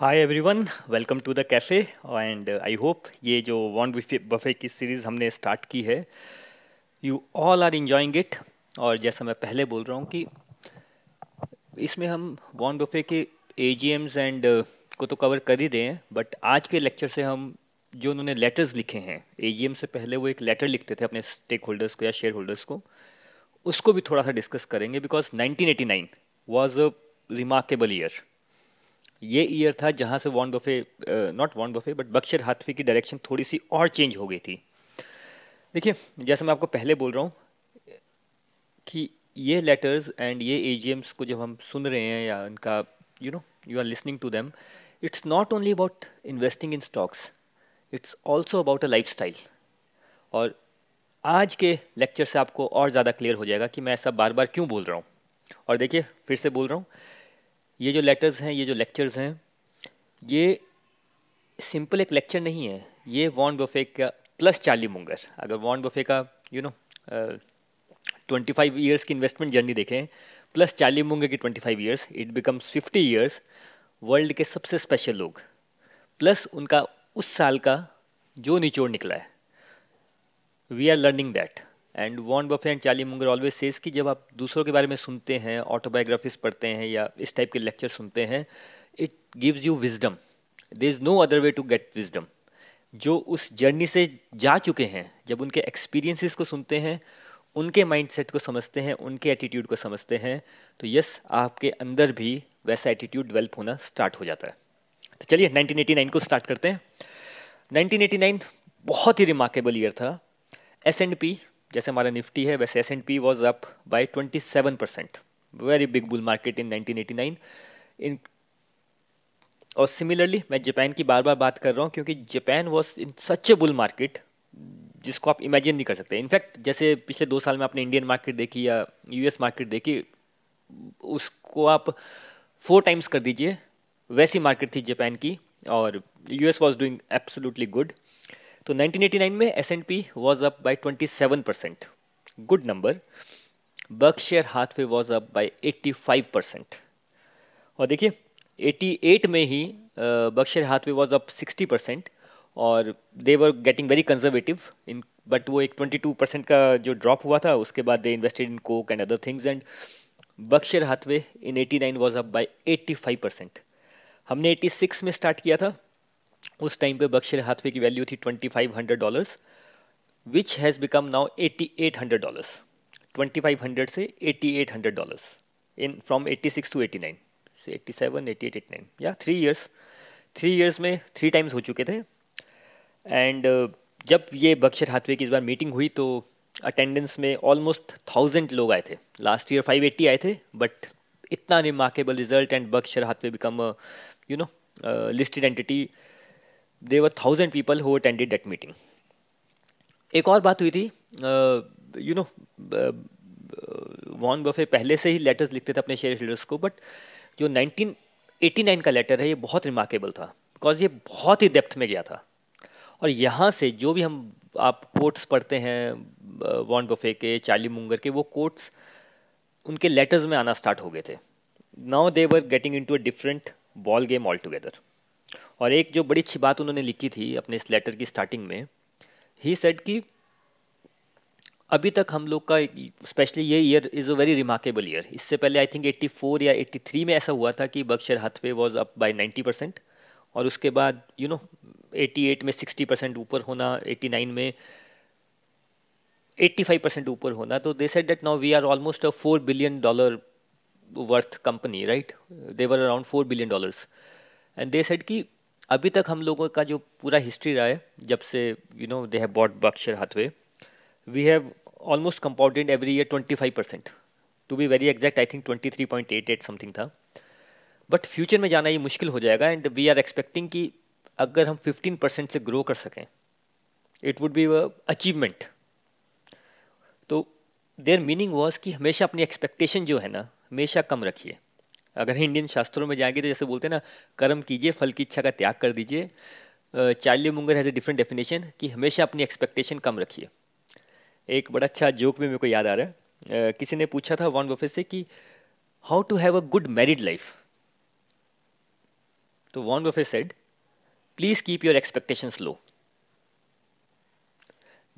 Hi everyone, welcome to the cafe and I hope ये जो Warren Buffett की series हमने स्टार्ट की है you all are enjoying it. और जैसा मैं पहले बोल रहा हूँ कि इसमें हम वॉरेन बफेट के एजीएम्स एंड को तो कवर कर ही रहे हैं, बट आज के लेक्चर से हम जो उन्होंने लेटर्स लिखे हैं एजीएम से पहले वो एक लेटर लिखते थे अपने स्टेक होल्डर्स को या शेयर होल्डर्स को, उसको भी थोड़ा सा डिस्कस करेंगे because 1989 was a remarkable year. ये ईयर था जहाँ से not Warren Buffett but Berkshire Hathaway की डायरेक्शन थोड़ी सी और चेंज हो गई थी। देखिए जैसे मैं आपको पहले बोल रहा हूँ कि ये लेटर्स एंड ये एजीएम्स को जब हम सुन रहे हैं या इनका you are listening to them, it's not only about investing in stocks, it's also about a lifestyle. और आज के लेक्चर से आपको और ज़्यादा क्लियर हो जाएगा कि मैं ऐसा बार बार क्यों बोल रहा हूँ। और देखिए फिर से बोल रहा हूँ, ये जो लेटर्स हैं, ये जो लेक्चर्स हैं, ये सिंपल एक लेक्चर नहीं है, ये वॉरेन बफेट का प्लस चार्ली मुंगर। अगर वॉरेन बफेट का 25 ईयर्स की इन्वेस्टमेंट जर्नी देखें प्लस चार्ली मुंगर की 25 years, it becomes 50 years world के सबसे स्पेशल लोग, प्लस उनका उस साल का जो निचोड़ निकला है। We are learning that and Warren Buffett and Charlie Munger always says कि जब आप दूसरों के बारे में सुनते हैं, ऑटोबायोग्राफीज पढ़ते हैं या इस टाइप के लेक्चर सुनते हैं, it gives you wisdom, there is no other way to get wisdom. जो उस जर्नी से जा चुके हैं, जब उनके एक्सपीरियंसेस को सुनते हैं, उनके माइंडसेट को समझते हैं, उनके एटीट्यूड को समझते हैं, तो यस आपके अंदर भी वैसा एटीट्यूड डेवलप होना स्टार्ट हो जाता है। तो चलिए 1989 को स्टार्ट करते हैं। 1989 बहुत ही रिमार्केबल ईयर था। S&P जैसे हमारा निफ्टी है वैसे S&P was up by 27%, very big bull market in 1989 in. और सिमिलरली मैं जापान की बार बार बात कर रहा हूँ क्योंकि Japan was in such a bull market जिसको आप इमेजिन नहीं कर सकते। इनफैक्ट जैसे पिछले 2 साल में आपने इंडियन मार्केट देखी या US मार्केट देखी, उसको आप 4 टाइम्स कर दीजिए, वैसी मार्केट थी जापान की। और US was doing absolutely good. तो 1989 में S&P was up by 27%, good number. Berkshire Hathaway was up by 85%। और देखिए 88 में ही बर्कशायर हाथवे वॉज अप 60% और they were getting very conservative in, but वो एक 22% का जो ड्रॉप हुआ था उसके बाद they invested in Coke and other things and Berkshire Hathaway in 89 was up by 85%। हमने 86 में स्टार्ट किया था, उस टाइम पे बर्कशायर हाथवे की वैल्यू थी $2500 विच हैज़ बिकम नाउ $8800, $2500 से $8800 इन फ्रॉम 86 टू 89 से 87 88 89 या 3 ईयर्स में 3 टाइम्स हो चुके थे। एंड जब ये बर्कशायर हाथवे की इस बार मीटिंग हुई तो अटेंडेंस में ऑलमोस्ट 1000 लोग आए थे। लास्ट ईयर 580 आए थे, बट इतना remarkable result and Berkshire Hathaway become listed entity, there were 1000 people who attended that meeting. एक और बात हुई थी, वॉरेन बफेट पहले से ही लेटर्स लिखते थे अपने शेयर होल्डर्स को, बट जो 1989 का लेटर है ये बहुत रिमार्केबल था बिकॉज ये बहुत ही डेप्थ में गया था। और यहाँ से जो भी हम आप कोट्स पढ़ते हैं वॉरेन बफेट के, चार्ली मुंगर के, वो कोट्स उनके लेटर्स में आना स्टार्ट हो गए थे। Now they were getting into a different ball game all together. और एक जो बड़ी अच्छी बात उन्होंने लिखी थी अपने इस लेटर की स्टार्टिंग में, ही सेड कि अभी तक हम लोग का स्पेशली ये year is a very remarkable year. इससे पहले आई थिंक 84 या 83 में ऐसा हुआ था कि Berkshire Hathaway was up by 90% और उसके बाद 88 में 60% ऊपर होना, 89 में 85% ऊपर होना। तो they said that now we are almost a $4 billion worth company, right? They were around $4 billion and they said कि अभी तक हम लोगों का जो पूरा हिस्ट्री रहा है जब से they have bought Berkshire Hathaway, we have almost compounded every year 25%, to be very exact I think 23.88 something था। बट फ्यूचर में जाना ये मुश्किल हो जाएगा एंड वी आर एक्सपेक्टिंग कि अगर हम 15% से ग्रो कर सकें इट वुड बी अचीवमेंट। तो देयर मीनिंग वॉज कि हमेशा अपनी एक्सपेक्टेशन जो है ना हमेशा कम रखिए। अगर इंडियन शास्त्रों में जाएंगे तो जैसे बोलते हैं ना, कर्म कीजिए, फल की इच्छा का त्याग कर दीजिए। Charlie Munger has a different definition कि हमेशा अपनी एक्सपेक्टेशन कम रखिए। एक बड़ा अच्छा जोक भी मेरे को याद आ रहा है, किसी ने पूछा था वॉरेन बफेट से कि how to have a good married life, तो Warren Buffett said, please keep your expectations low.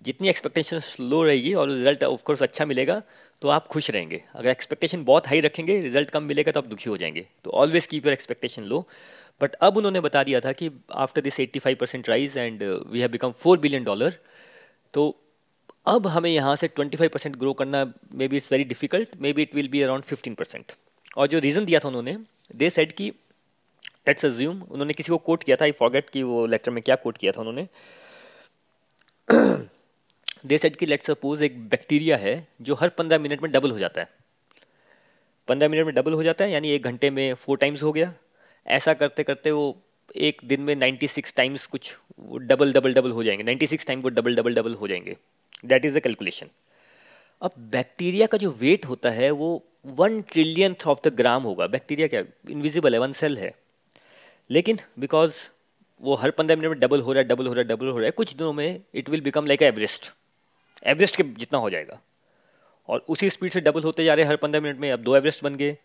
जितनी एक्सपेक्टेशंस लो रहेगी और रिजल्ट ऑफ कोर्स अच्छा मिलेगा तो आप खुश रहेंगे. अगर एक्सपेक्टेशन बहुत हाई रखेंगे, रिजल्ट कम मिलेगा तो आप दुखी हो जाएंगे. तो always keep your expectation low. But अब उन्होंने बता दिया था कि after this 85% rise and we have become $4 billion, तो अब हमें यहाँ से 25% ग्रो करना maybe it's very difficult, maybe it will be around 15%. और जो रीज़न दिया था उन्होंने, दे सेड कि लेट्स अज्यूम, उन्होंने किसी को कोट किया था, आई फॉरगेट कि वो लेटर में क्या कोट किया था उन्होंने. दे सेड कि लेट्स सपोज एक बैक्टीरिया है जो हर 15 मिनट में डबल हो जाता है. 15 मिनट में डबल हो जाता है यानी 1 घंटे में 4 times हो गया. ऐसा करते करते वो एक दिन में 96 times कुछ डबल हो जाएंगे. 96 times को डबल हो जाएंगे. That is the calculation. अब बैक्टीरिया का जो वेट होता है वो 1 trillionth ऑफ द ग्राम होगा. बैक्टीरिया क्या इनविजिबल है, 1 cell है, लेकिन बिकॉज वो हर 15 मिनट में डबल हो रहा है, कुछ दिनों में it will become like Everest के जितना हो जाएगा. और उसी स्पीड से डबल होते जा रहे हैं हर 15 मिनट में. अब 2 एवरेस्ट बन गए,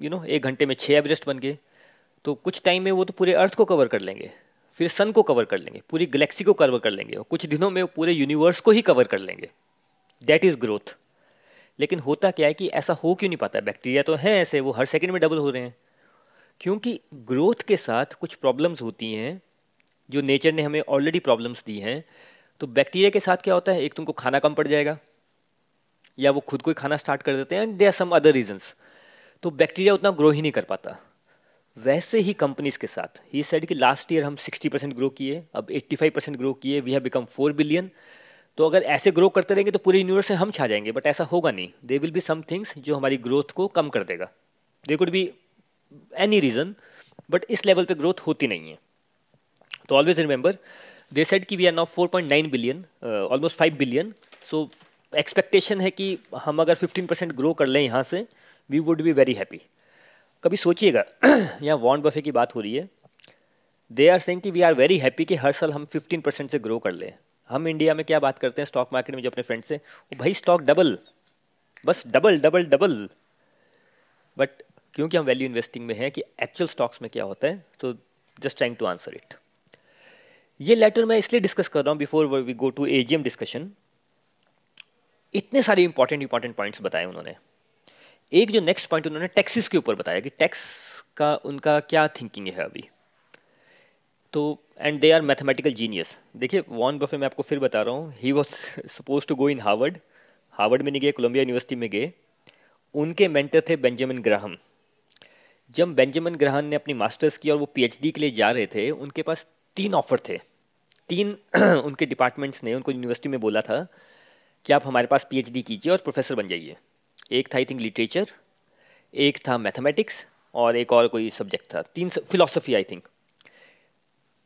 1 घंटे में 6 एवरेस्ट बन गए. तो कुछ टाइम में वो तो पूरे अर्थ को कवर कर लेंगे, फिर सन को कवर कर लेंगे, पूरी गैलेक्सी को कवर कर लेंगे, और कुछ दिनों में वो पूरे यूनिवर्स को ही कवर कर लेंगे. That is growth. लेकिन होता क्या है कि ऐसा हो क्यों नहीं पाता? बैक्टीरिया तो हैं ऐसे, वो हर सेकेंड में डबल हो रहे हैं, क्योंकि ग्रोथ के साथ कुछ प्रॉब्लम्स होती हैं जो नेचर ने हमें ऑलरेडी प्रॉब्लम्स दी हैं. तो बैक्टीरिया के साथ क्या होता है, एक तुमको खाना कम पड़ जाएगा या वो खुद को ही खाना स्टार्ट कर देते हैं, and there are some other reasons. तो बैक्टीरिया उतना ग्रो ही नहीं कर पाता. वैसे ही कंपनीज के साथ ही सेड कि लास्ट ईयर हम 60% ग्रो किए, अब 85% ग्रो किए, वी हैव बिकम 4 billion. तो अगर ऐसे ग्रो करते रहेंगे तो पूरे यूनिवर्स में हम छा जाएंगे, बट ऐसा होगा नहीं. They will be some things जो हमारी ग्रोथ को कम कर देगा. They could be any reason, but इस लेवल पे ग्रोथ होती नहीं है. तो ऑलवेज रिमेंबर, दे सेड कि we are now 4.9 billion, almost 5 billion. So expectation है कि हम अगर 15% ग्रो कर लें यहाँ से, we would be very happy. कभी सोचिएगा, यहाँ वॉरेन बफे की बात हो रही है, दे आर सेइंग कि वी आर वेरी हैप्पी कि हर साल हम 15% से ग्रो कर लें. हम इंडिया में क्या बात करते हैं स्टॉक मार्केट में, जो अपने फ्रेंड से भाई स्टॉक डबल, बस डबल. बट क्योंकि हम वैल्यू इन्वेस्टिंग में हैं कि एक्चुअल स्टॉक्स में क्या होता है, तो just trying to answer it. ये लेटर मैं इसलिए डिस्कस कर रहा हूँ before we go to AGM discussion. इतने सारे इंपॉर्टेंट पॉइंट्स बताए उन्होंने. एक जो नेक्स्ट पॉइंट उन्होंने टैक्सेस के ऊपर बताया कि टैक्स का उनका क्या थिंकिंग है अभी. तो and they are mathematical genius. देखिए वॉरेन बफे, मैं आपको फिर बता रहा हूँ, he was suppose to go in Harvard में नहीं गए, कोलम्बिया यूनिवर्सिटी में गए. उनके मेंटर थे बेंजामिन ग्राहम. जब बेंजामिन ग्राहम ने अपनी मास्टर्स की और वो पीएचडी के लिए जा रहे थे, उनके पास 3 ऑफर थे. 3 उनके डिपार्टमेंट्स ने उनको यूनिवर्सिटी में बोला था कि आप हमारे पास पीएचडी कीजिए और प्रोफेसर बन जाइए. एक था आई थिंक लिटरेचर, एक था मैथमेटिक्स, और एक और कोई सब्जेक्ट था. 3 फिलॉसफी आई थिंक.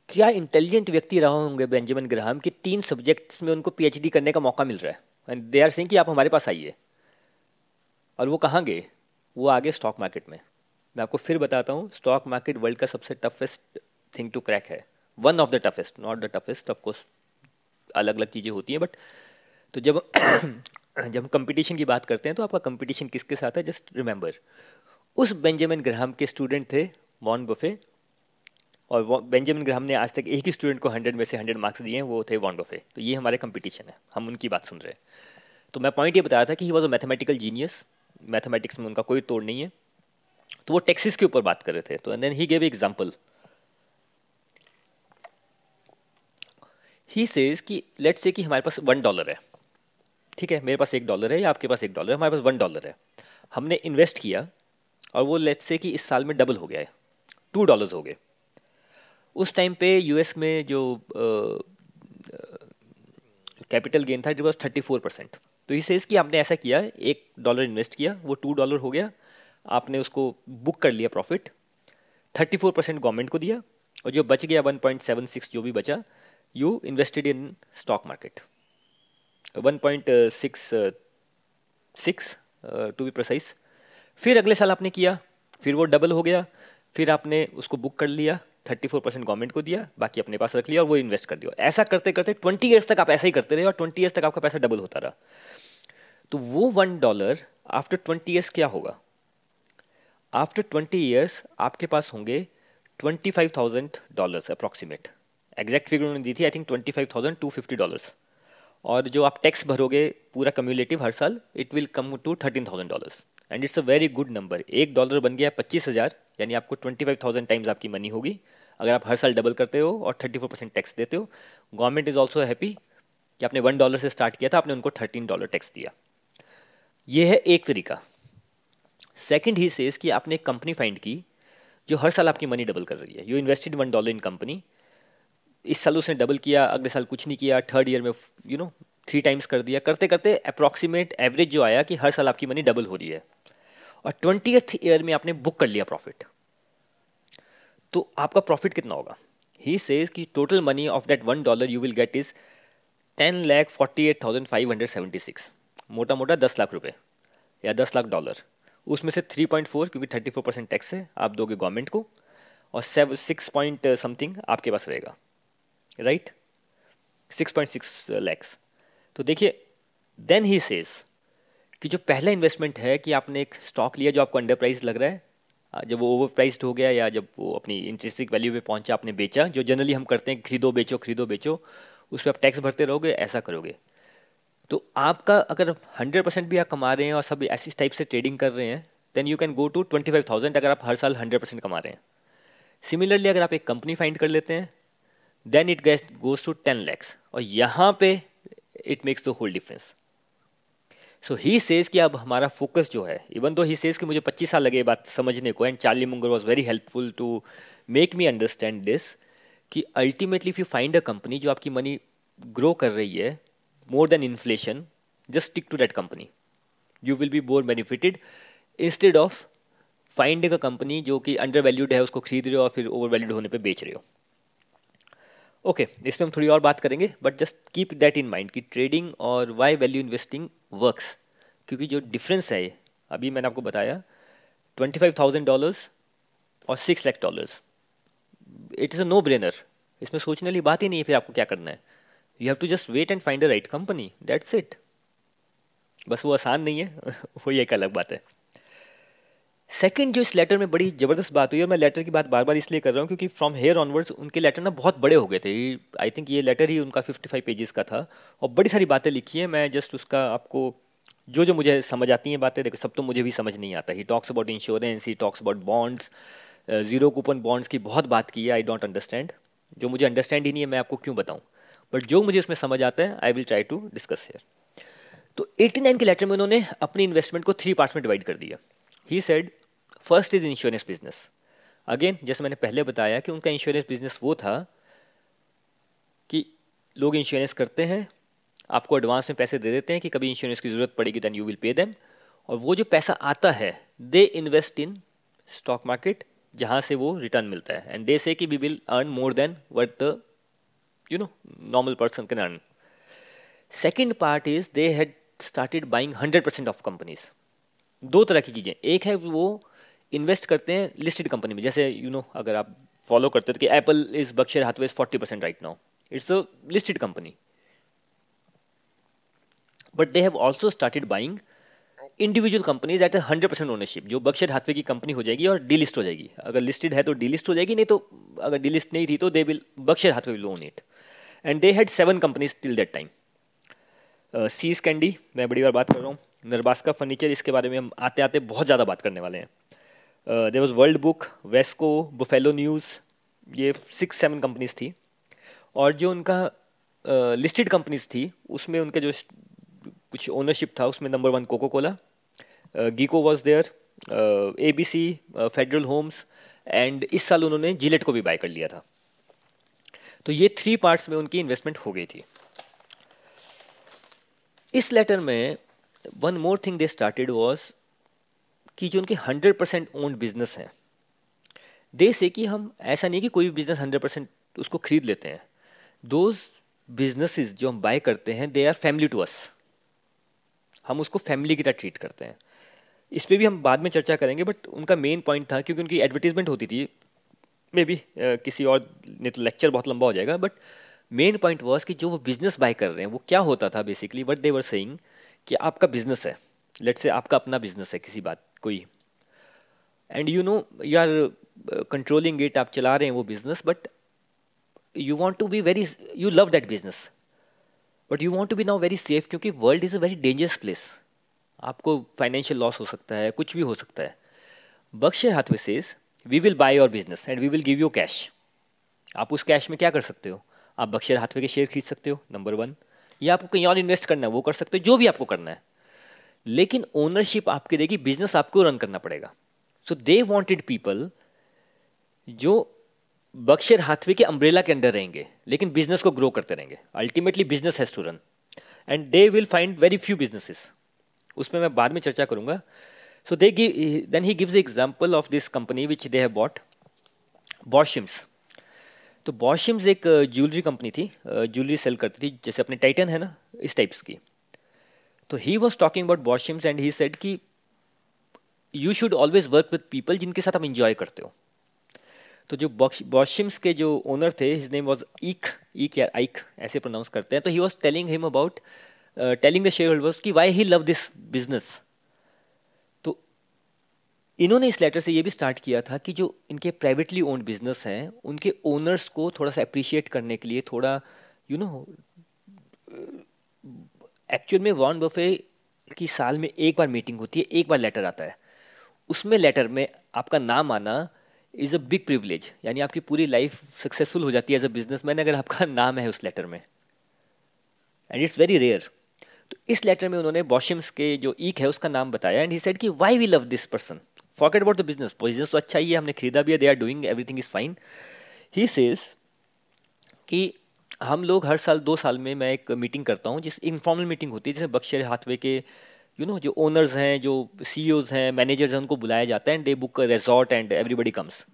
क्या इंटेलिजेंट व्यक्ति रहे होंगे बेंजामिन ग्राहम कि 3 सब्जेक्ट्स में उनको पीएचडी करने का मौका मिल रहा है, एंड दे आर सेइंग कि आप हमारे पास आइए. और वो कहाँ गए? वो आगे स्टॉक मार्केट में. मैं आपको फिर बताता हूँ, स्टॉक मार्केट वर्ल्ड का सबसे टफेस्ट थिंग टू क्रैक है, one of the toughest, not the toughest, of course अलग अलग चीज़ें होती हैं. बट तो जब कंपटीशन की बात करते हैं तो आपका कंपटीशन किसके साथ है, जस्ट रिमेंबर. उस बेंजामिन ग्राहम के स्टूडेंट थे वॉरेन बफे, और बेंजामिन ग्राहम ने आज तक एक ही स्टूडेंट को 100 में से 100 marks दिए हैं, वो थे वॉरेन बफे. तो ये हमारे कंपटीशन है, हम उनकी बात सुन रहे हैं. तो मैं पॉइंट ये बता रहा था कि he was a mathematical genius, mathematics में उनका कोई तोड़ नहीं है. तो वो टैक्सेस के ऊपर बात कर रहे थे. तो and then he gave example, he says कि लेट्स से कि हमारे पास $1 है, ठीक है, मेरे पास $1 है या आपके पास $1 है, हमारे पास $1 है. हमने इन्वेस्ट किया और वो लेट्स से कि इस साल में डबल हो गया है, $2 हो गए. उस टाइम पे यूएस में जो कैपिटल गेन था इट वॉज 34%. तो ही सेज कि आपने ऐसा किया, $1 इन्वेस्ट किया, वो $2 हो गया, आपने उसको बुक कर लिया प्रॉफिट, 34% गवर्नमेंट को दिया, और जो बच गया 1.76 जो भी बचा, you invested in stock market. 1.66 to be precise. फिर अगले साल आपने किया, फिर वो डबल हो गया, फिर आपने उसको बुक कर लिया, 34% गवर्नमेंट को दिया, बाकी अपने पास रख लिया और वो इन्वेस्ट कर दिया. ऐसा करते करते 20 ईयर्स तक आप ऐसा ही करते रहे, और 20 ईयर्स तक आपका पैसा डबल होता रहा. तो वो $1 आफ्टर 20 ईयर्स क्या होगा? आफ्टर 20 ईयर्स आपके पास होंगे $25,000 अप्रॉक्सीमेट, एग्जैक्ट फिगर उन्होंने दी थी आई थिंक $25,250। और जो आप टैक्स भरोगे पूरा कम्युलेटिव हर साल, it will come to $13,000 and it's a very good number. $1 बन गया 25,000, यानी आपको 25,000 टाइम्स आपकी मनी होगी अगर आप हर साल डबल करते हो और 34% टैक्स देते हो। गवर्नमेंट इज़ ऑल्सो हैप्पी कि आपने $1 से स्टार्ट किया था, आपने उनको $13 टैक्स दिया। ये है एक तरीका। सेकेंड ही सेज कि आपने एक कंपनी फाइंड की जो हर साल आपकी मनी डबल कर रही है। यू इन्वेस्टेड $1 इन कंपनी, इस साल उसने डबल किया, अगले साल कुछ नहीं किया, थर्ड ईयर में 3 टाइम्स कर दिया, करते करते अप्रॉक्सीमेट एवरेज जो आया कि हर साल आपकी मनी डबल हो रही है। और 20th ईयर में आपने बुक कर लिया प्रॉफिट, तो आपका प्रॉफिट कितना होगा? ही सेज कि total money of that $1 you will get is 10,48,576, मोटा मोटा 10 लाख रुपये या $10 लाख। उसमें से 3.4 क्योंकि 34% टैक्स है आप दोगे गवर्नमेंट को, और 6 पॉइंट समथिंग आपके पास रहेगा, राइट, 6.6 लैक्स। तो देखिए, देन ही सेज कि जो पहला इन्वेस्टमेंट है कि आपने एक स्टॉक लिया जो आपको अंडर प्राइस लग रहा है, जब वो ओवर प्राइस्ड हो गया या जब वो अपनी इंट्रिंसिक वैल्यू पे पहुंचा आपने बेचा, जो जनरली हम करते हैं, खरीदो बेचो, उस पर आप टैक्स भरते रहोगे, ऐसा करोगे। तो आपका अगर 100% भी आप कमा रहे हैं और सब ऐसी टाइप से ट्रेडिंग कर रहे हैं, then you can go to 25,000 अगर आप हर साल 100% कमा रहे हैं। सिमिलरली अगर आप एक कंपनी फाइंड कर लेते हैं, then it goes to 10 lakhs, और यहाँ पे it makes the whole difference. So he says कि अब हमारा फोकस जो है, इवन दो ही सेज कि मुझे 25 साल लगे बात समझने को, and Charlie Munger was very helpful to make me understand this, कि ultimately if you find a company जो आपकी मनी ग्रो कर रही है more than inflation, just stick to that company, you will be more benefited instead of finding a company जो कि under valued है, उसको खरीद रहे हो और फिर ओवर वैल्यूड होने पर बेच रहे हो। ओके, इसमें हम थोड़ी और बात करेंगे, but just keep that in mind कि ट्रेडिंग और वाई वैल्यू इन्वेस्टिंग वर्क्स, क्योंकि जो डिफरेंस है अभी मैंने आपको बताया $25,000 और $6 lakh, it is a no brainer. इसमें सोचने वाली बात ही नहीं है फिर आपको क्या करना है। You have to just wait and find the right company, that's it. बस वो आसान नहीं है वो एक अलग बात है। सेकंड जो इस लेटर में बड़ी ज़बरदस्त बात हुई, और मैं लेटर की बात बार बार इसलिए कर रहा हूँ क्योंकि फ्रॉम हेयर ऑनवर्ड्स उनके लेटर ना बहुत बड़े हो गए थे। आई थिंक ये लेटर ही उनका 55 पेजेस का था और बड़ी सारी बातें लिखी हैं। मैं जस्ट उसका आपको जो जो मुझे समझ आती हैं बातें, देखो सब तो मुझे भी समझ नहीं आता। He talks about insurance, he talks about bonds, zero coupon bonds की बहुत बात की है। आई डोंट अंडरस्टैंड, जो मुझे अंडरस्टैंड ही नहीं है मैं आपको क्यों बताऊँ, बट जो मुझे उसमें समझ आता है I will try to discuss here. तो 89 के लेटर में उन्होंने अपनी इन्वेस्टमेंट को 3 पार्ट्स में डिवाइड कर दिया। He said first is insurance business. Again जैसे मैंने पहले बताया कि उनका इंश्योरेंस बिजनेस वो था कि लोग इंश्योरेंस करते हैं, आपको एडवांस में पैसे दे देते हैं कि कभी इंश्योरेंस की ज़रूरत पड़ेगी then you will pay them, और वो जो पैसा आता है they invest in stock market जहाँ से वो रिटर्न मिलता है, एंड दे से कि we will earn more than what the normal person can earn. Second part is they had started buying 100% of companies. दो तरह की चीज़ें, एक है वो इन्वेस्ट करते हैं लिस्टेड कंपनी में, जैसे अगर आप फॉलो करते हो कि Apple is Berkshire Hathaway 40% right now, it's a listed company, but they have also started buying individual companies at 100% ownership, जो बर्कशायर हाथवे की कंपनी हो जाएगी और डीलिस्ट हो जाएगी। अगर लिस्टेड है तो डीलिस्ट हो जाएगी, नहीं तो अगर डीलिस्ट नहीं थी तो they will Berkshire Hathaway will own it, and they had 7 companies till that time. See's Candy, मैं बड़ी बार बात कर रहा हूँ, नेब्रास्का फर्नीचर, इसके बारे में हम आते आते बहुत ज़्यादा बात करने वाले हैं। There was World Book, Wesco, Buffalo News, ये 6-7 कंपनीज थी। और जो उनका लिस्टेड कंपनीज थी उसमें उनके जो कुछ ओनरशिप था उसमें number 1 Coca Cola, GEICO was there, ABC, Federal Homes, and इस साल उन्होंने जिलेट को भी बाय कर लिया था। तो ये 3 पार्ट्स में उनकी इन्वेस्टमेंट हो गई थी। इस लेटर में one more thing they started was कि जो उनके 100% ओन्ड बिजनेस हैं, दे से कि हम ऐसा नहीं कि कोई भी बिजनेस 100% उसको खरीद लेते हैं। दोज बिजनेसेस जो हम बाय करते हैं they are family to us, हम उसको फैमिली की तरह ट्रीट करते हैं। इस पर भी हम बाद में चर्चा करेंगे, बट उनका मेन पॉइंट था क्योंकि उनकी एडवर्टीजमेंट होती थी, मे बी किसी और नहीं तो लेक्चर बहुत लंबा हो जाएगा, बट मेन पॉइंट वॉज कि जो वो बिजनेस बाय कर रहे हैं वो क्या होता था basically, what they were saying कि आपका बिजनेस है, लेट्स से आपका अपना बिजनेस है किसी बात कोई, and you are controlling it, आप चला रहे हैं वो business, but you want to be very, you love that business, but you want to be now very safe क्योंकि world is a very dangerous place. आपको financial loss हो सकता है, कुछ भी हो सकता है. Berkshire Hathaway says, we will buy your business and we will give you cash. आप उस कैश में क्या कर सकते हो? आप Berkshire Hathaway के शेयर खरीद सकते हो, नंबर वन, या आपको कहीं और इन्वेस्ट करना है वो कर सकते हो, जो भी आपको करना है, लेकिन ओनरशिप आपके देगी, बिजनेस आपको रन करना पड़ेगा. सो दे वांटेड पीपल जो Berkshire Hathaway के अम्ब्रेला के अंडर रहेंगे लेकिन बिजनेस को ग्रो करते रहेंगे. Ultimately business has to run and they will find very few businesses, उसमें मैं बाद में चर्चा करूंगा. So they then he gives example of this company which they have bought, Borsheims. तो Borsheims एक ज्वेलरी कंपनी थी, ज्वेलरी सेल करती थी, जैसे अपने टाइटन है ना, इस टाइप्स की. तो he was talking about Borsheims and he said कि you should always work with people जिनके साथ आप इंजॉय करते हो. तो जो Borsheims के जो ओनर थे, हिज नेम वॉज ईक, ऐसे प्रोनाउंस करते हैं. तो he was telling him about, telling the shareholders कि why he love this business. तो इन्होंने इस लेटर से ये भी स्टार्ट किया था कि जो इनके प्राइवेटली ओन्ड बिजनेस हैं उनके ओनर्स को थोड़ा सा अप्रिशिएट करने के लिए, थोड़ा यू नो, एक्चुअल में वॉरेन बफेट की साल में एक बार मीटिंग होती है, एक बार लेटर आता है, उसमें लेटर में आपका नाम आना इज़ अ बिग प्रिविलेज. यानी आपकी पूरी लाइफ सक्सेसफुल हो जाती है एज अ बिजनेसमैन अगर आपका नाम है उस लेटर में, एंड इट्स वेरी रेयर. तो इस लेटर में उन्होंने Borsheims के जो ईक है उसका नाम बताया एंड ही सेड कि why we love this person, forget about the business, business तो अच्छा ही है, हमने खरीदा भी है, they are doing everything is fine. He says कि हम लोग हर साल, दो साल में मैं एक मीटिंग करता हूँ, जिस इनफॉर्मल मीटिंग होती है, जिसमें Berkshire Hathaway के यू नो जो ओनर्स हैं, जो CEOs हैं, मैनेजर्स हैं, उनको बुलाया जाता है and they book resort and everybody comes.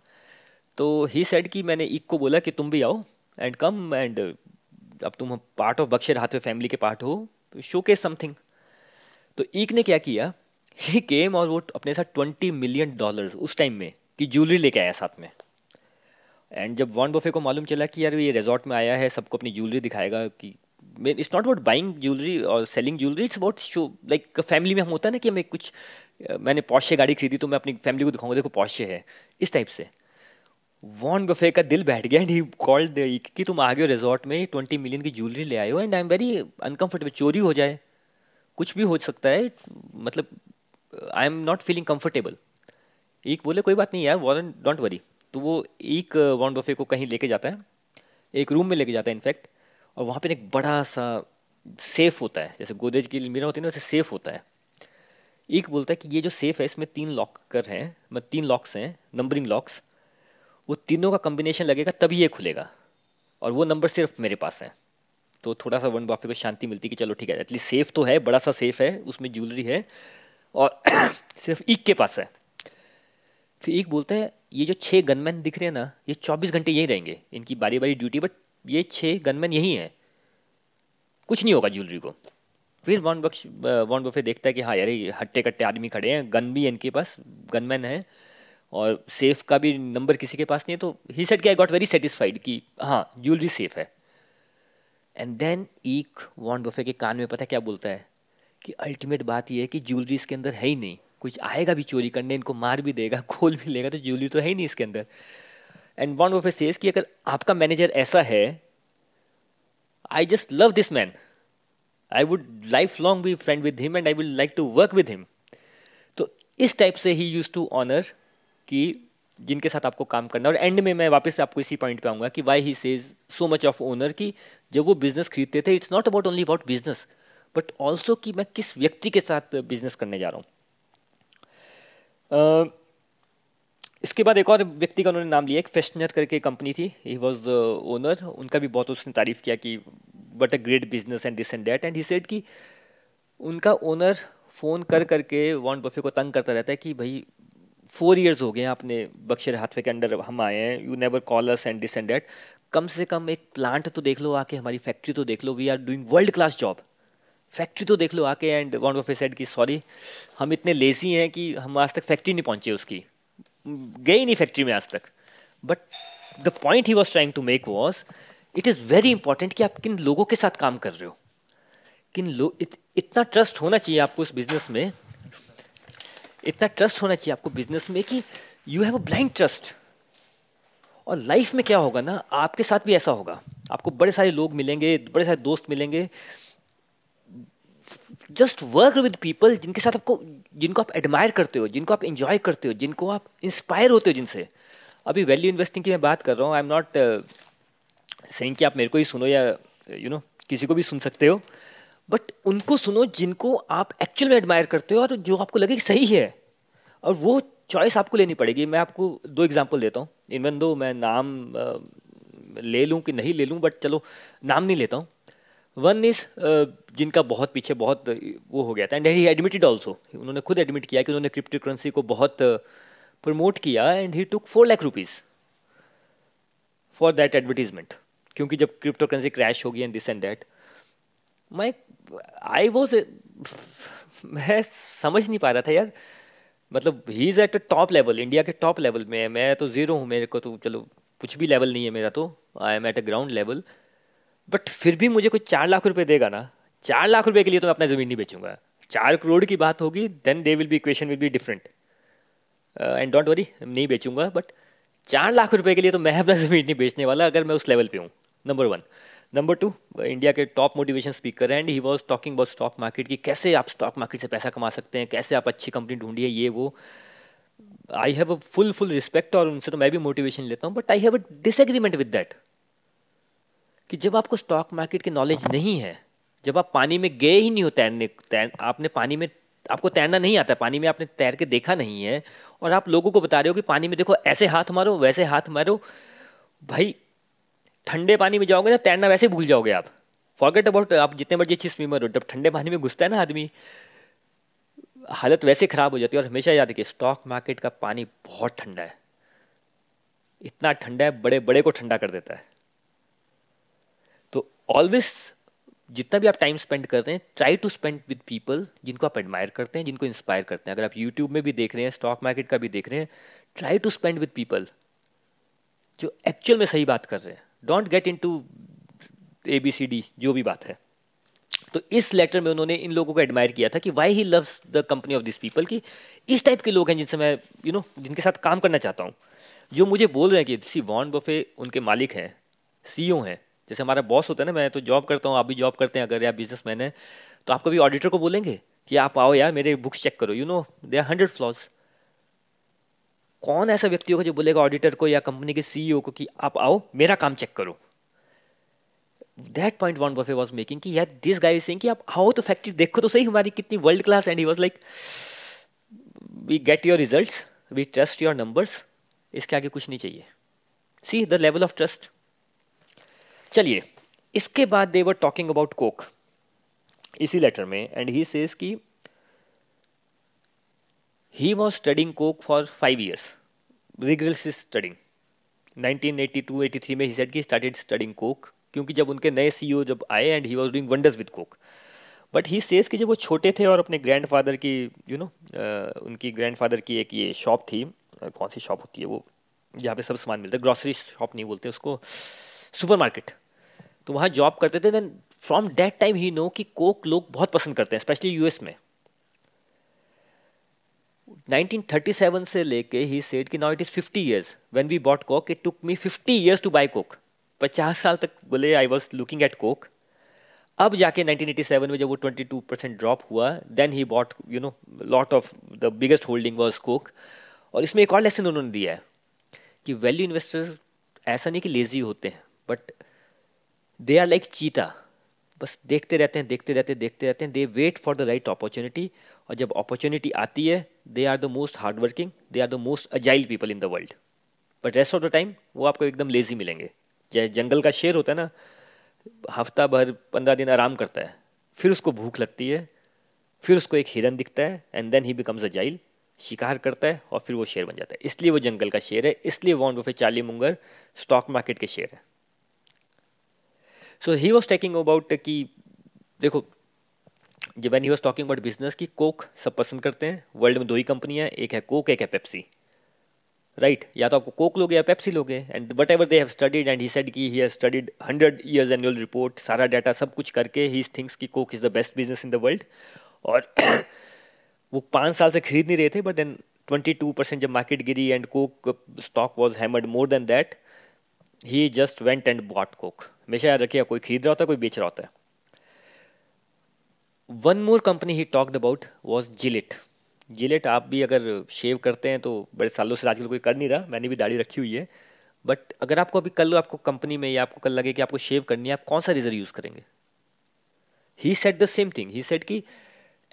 तो ही सेड कि मैंने ईक को बोला कि तुम भी आओ एंड कम एंड अब तुम part of Berkshire Hathaway family के पार्ट हो, शोकेस समथिंग. तो ईक ने क्या किया, ही केम और वो अपने साथ $20 million उस टाइम में कि ज्वेलरी लेके आया साथ में. एंड जब वॉरेन बफे को मालूम चला कि यार ये रिजॉर्ट में आया है, सबको अपनी ज्वेलरी दिखाएगा, कि it's not about buying jewellery और selling jewellery, it's about show. Like family में हम होता है ना कि मैं कुछ, मैंने Porsche गाड़ी खरीदी तो मैं अपनी फैमिली को दिखाऊंगा, देखो Porsche है, इस टाइप से. वॉरेन बफे का दिल बैठ गया एंड ही कॉल्ड ईक कि तुम आ गए हो रिजॉर्ट में, $20 million की ज्वेलरी ले आए हो and I am very uncomfortable, चोरी हो जाए, कुछ भी हो सकता है, मतलब I am not feeling comfortable. Ike बोले कोई बात नहीं यार वॉरेन, डोंट वरी. तो वो एक वॉरेन बफे को कहीं लेके जाता है, एक रूम में लेके जाता है इनफैक्ट, और वहाँ पर एक बड़ा सा सेफ़ होता है, जैसे गोदरेज की अलमीरा होती है ना, वैसे सेफ़ होता है. एक बोलता है कि ये जो सेफ़ है इसमें 3 लॉकर हैं, मतलब 3 लॉक्स हैं, नंबरिंग लॉक्स, वो तीनों का कम्बिनेशन लगेगा तभी ये खुलेगा, और वो नंबर सिर्फ मेरे पास है. तो थोड़ा सा वॉरेन बफे को शांति मिलती कि चलो ठीक है, एटलीस्ट सेफ़ तो है, बड़ा सा सेफ़ है, उसमें ज्वेलरी है और सिर्फ एक के पास है. फिर एक बोलता है ये जो 6 गनमैन दिख रहे हैं ना, ये 24 घंटे यहीं रहेंगे, इनकी बारी बारी ड्यूटी, बट ये 6 गनमैन यहीं हैं, कुछ नहीं होगा ज्वेलरी को. फिर वॉरेन बफे देखता है कि हाँ यार ये हट्टे कट्टे आदमी खड़े हैं, गन भी इनके पास, गनमैन है, और सेफ का भी नंबर किसी के पास नहीं है. तो ही सेड कि आई गॉट वेरी सेटिस्फाइड कि हाँ ज्वेलरी सेफ है. And then Ike Warren Buffett के कान में पता क्या बोलता है कि अल्टीमेट बात यह है कि ज्वेलरी इसके अंदर है ही नहीं, कुछ आएगा भी चोरी करने, इनको मार भी देगा, खोल भी लेगा, तो ज्वेलरी तो है ही नहीं इसके अंदर. एंड वॉरेन बफे सेज कि अगर आपका मैनेजर ऐसा है, I just love this man, I would life long be friend with him and I will like to work with him. तो इस टाइप से ही यूज टू ऑनर कि जिनके साथ आपको काम करना. और एंड में मैं वापस आपको इसी पॉइंट पे आऊँगा कि why he says so much of owner, कि जब वो बिजनेस खरीदते थे it's not about only about business but also कि मैं किस व्यक्ति के साथ बिजनेस करने जा रहा हूँ. इसके बाद एक और व्यक्ति का उन्होंने नाम लिया, एक फेस्टनर करके कंपनी थी, ही वॉज द ओनर, उनका भी बहुत उसने तारीफ़ किया कि what a great business and this and that. And he said कि उनका ओनर फ़ोन कर करके वॉरेन बफे को तंग करता रहता है कि भाई 4 years हो गए हैं आपने Berkshire Hathaway के अंडर हम आए हैं, you never call us and this and that, कम से कम एक प्लांट तो देख लो आके, हमारी फैक्ट्री तो देख लो, we are doing world class job, factory तो देख लो आके. एंड वॉरेन बफे सेड कि सॉरी हम इतने लेजी हैं कि हम आज तक फैक्ट्री नहीं पहुंचे, उसकी गए ही नहीं फैक्ट्री में आज तक. But the point he was trying to make was it is very important कि आप किन लोगों के साथ काम कर रहे हो, किन लोग, इतना ट्रस्ट होना चाहिए आपको उस बिजनेस में, इतना ट्रस्ट होना चाहिए आपको बिजनेस में कि you have a blind trust और लाइफ में क्या होगा ना, आपके साथ भी ऐसा होगा, आपको बड़े सारे लोग मिलेंगे, बड़े सारे दोस्त मिलेंगे, जस्ट वर्क विद पीपल जिनके साथ आपको, जिनको आप एडमायर करते हो, जिनको आप एंजॉय करते हो, जिनको आप इंस्पायर होते हो जिनसे। अभी वैल्यू इन्वेस्टिंग की मैं बात कर रहा हूँ, आई एम नॉट सेइंग कि आप मेरे को ही सुनो या you know, किसी को भी सुन सकते हो, बट उनको सुनो जिनको आप एक्चुअल में एडमायर करते हो और जो आपको लगे कि सही है, और वो चॉइस आपको लेनी पड़ेगी। मैं आपको दो एग्जांपल देता हूँ, इवन दो मैं नाम ले लूँ कि नहीं ले लूँ, बट चलो नाम नहीं लेता हूँ। वन इज़ जिनका बहुत पीछे बहुत वो हो गया था, एंड ही एडमिटेड ऑल्सो, उन्होंने खुद एडमिट किया कि उन्होंने क्रिप्टो करेंसी को बहुत प्रमोट किया, and he took 4 lakh rupees for that advertisement, क्योंकि जब क्रिप्टो करेंसी क्रैश होगी एंड दिस एंड दैट। मैं समझ नहीं पा रहा था यार, मतलब he is at a top level, India के टॉप लेवल में, मैं तो ज़ीरो हूँ, मेरे को तो चलो कुछ भी लेवल नहीं है मेरा, तो I am at a ground level, but फिर भी मुझे कोई 4 लाख रुपए देगा ना, 4 लाख रुपए के लिए तो मैं अपना ज़मीन नहीं बेचूंगा। 4 करोड़ की बात होगी, then they will be, equation will be different, and don't worry, नहीं बेचूंगा, बट 4 लाख रुपए के लिए तो मैं अपना ज़मीन नहीं बेचने वाला अगर मैं उस लेवल पे हूँ। नंबर 1। नंबर 2, इंडिया के टॉप मोटिवेशन स्पीकर हैं, and he was talking about stock market की कैसे आप स्टॉक मार्केट से पैसा कमा सकते हैं, कैसे आप अच्छी कंपनी ढूंढिए, ये वो। I have a full respect, और उनसे तो मैं भी मोटिवेशन लेता हूँ, but I have a disagreement with that, कि जब आपको स्टॉक मार्केट की नॉलेज नहीं है, जब आप पानी में गए ही नहीं हो तैरने, आपने पानी में, आपको तैरना नहीं आता, पानी में आपने तैर के देखा नहीं है, और आप लोगों को बता रहे हो कि पानी में देखो ऐसे हाथ मारो, वैसे हाथ मारो, भाई ठंडे पानी में जाओगे ना, तैरना वैसे भूल जाओगे आप, फॉरगेट अबाउट, आप जितने मर्जी अच्छी स्विमर हो, जब ठंडे पानी में घुसता है ना आदमी, हालत वैसे ख़राब हो जाती है। और हमेशा याद रखिए, स्टॉक मार्केट का पानी बहुत ठंडा है, इतना ठंडा है, बड़े बड़े को ठंडा कर देता है। तो ऑलवेज जितना भी आप टाइम स्पेंड कर रहे हैं, try to spend with people जिनको आप एडमायर करते हैं, जिनको इंस्पायर करते हैं। अगर आप यूट्यूब में भी देख रहे हैं, स्टॉक मार्केट का भी देख रहे हैं, try to spend with people जो एक्चुअल में सही बात कर रहे हैं। Don't get in to ABCD जो भी बात है। तो इस लेटर में उन्होंने इन लोगों को एडमायर किया था कि why he loves the company of this people, कि इस टाइप के लोग हैं जिनसे मैं you know, जिनके साथ काम करना चाहता हूँ, जो मुझे बोल रहे हैं कि सी वॉरेन बफे उनके मालिक हैं, CEO हैं, जैसे हमारा बॉस होता है ना, मैं तो जॉब करता हूँ, आप भी जॉब करते हैं, अगर आप बिजनेसमैन हैं तो आपको भी ऑडिटर को बोलेंगे कि आप आओ यार मेरे बुक्स चेक करो, you know, they are 100 flaws. कौन ऐसा व्यक्ति होगा जो बोलेगा ऑडिटर को या कंपनी के CEO को कि आप आओ मेरा काम चेक करो। That point Warren Buffett was making कि यार दिस गाय इज सेइंग कि आप आओ तो फैक्ट्री देखो तो सही हमारी कितनी world class, and he was like we get your results, we trust your numbers, इसके आगे कुछ नहीं चाहिए। See the level of trust. चलिए, इसके बाद they were talking about Coke इसी लेटर में, एंड ही सेज कि he was studying Coke for 5 years, rigorously studying. 1982-83 में ही सेड कि स्टार्टेड स्टडिंग कोक, क्योंकि जब उनके नए CEO जब आए and he was doing wonders with Coke. But he says कि जब वो छोटे थे और अपने ग्रैंडफादर की उनकी ग्रैंडफादर की एक ये शॉप थी, कौन सी शॉप होती है वो जहाँ पे सब सामान मिलता है, ग्रॉसरी शॉप नहीं बोलते उसको, सुपरमार्केट, तो वहाँ जॉब करते थे। Then from that time he know कि कोक लोग बहुत पसंद करते हैं, स्पेशली US में। 1937 से लेके ही सेड कि now it is 50 years when we bought Coke, it took me 50 years to buy Coke. 50 साल तक बोले I was looking at Coke. अब जाके 1987 में जब वो 22% ड्रॉप हुआ, then he bought lot of the biggest holding was Coke. और इसमें एक और लेसन उन्होंने दिया है कि वैल्यू इन्वेस्टर्स ऐसा नहीं कि लेजी होते हैं, बट दे आर लाइक चीता, बस देखते रहते हैं, they wait for the right opportunity, और जब अपॉर्चुनिटी आती है they are the most hardworking, they are the most agile people in the world, but rest of the time वो आपको एकदम लेजी मिलेंगे। जैसे जंगल का शेर होता है ना, हफ्ता भर 15 दिन आराम करता है, फिर उसको भूख लगती है, फिर उसको एक हिरन दिखता है, and then he becomes agile, शिकार करता है और फिर वो शेर बन जाता है। इसलिए वो जंगल का शेर है, इसलिए Warren Buffett Charlie Munger stock market के शेर है। So he was talking about कि देखो, जब he was talking about business की कोक सब पसंद करते हैं, वर्ल्ड में 2 ही कंपनियाँ, एक है कोक, एक है पेप्सी, राइट, या तो आपको कोक लोगे या पेप्सी लोगे, and whatever they have studied. And he said कि he have studied 100 years annual report, सारा डाटा सब कुछ करके ही थिंक्स कि Coke is the best business in the world. और वो 5 साल से खरीद नहीं रहे थे, बट देन 22% जब मार्केट गिरी and Coke stock was hammered more than that, he just went and bought Coke. हमेशा याद रखिए, कोई खरीद रहा होता है, कोई बेच रहा होता है. One more company he talked about was Gillette. Gillette आप भी अगर शेव करते हैं तो बड़े सालों से आजकल कोई कर नहीं रहा, मैंने भी दाढ़ी रखी हुई है, बट अगर आपको अभी कल आपको कंपनी में या आपको कल लगे कि आपको शेव करनी है, आप कौन सा रेजर यूज़ करेंगे? He said the same thing. He said कि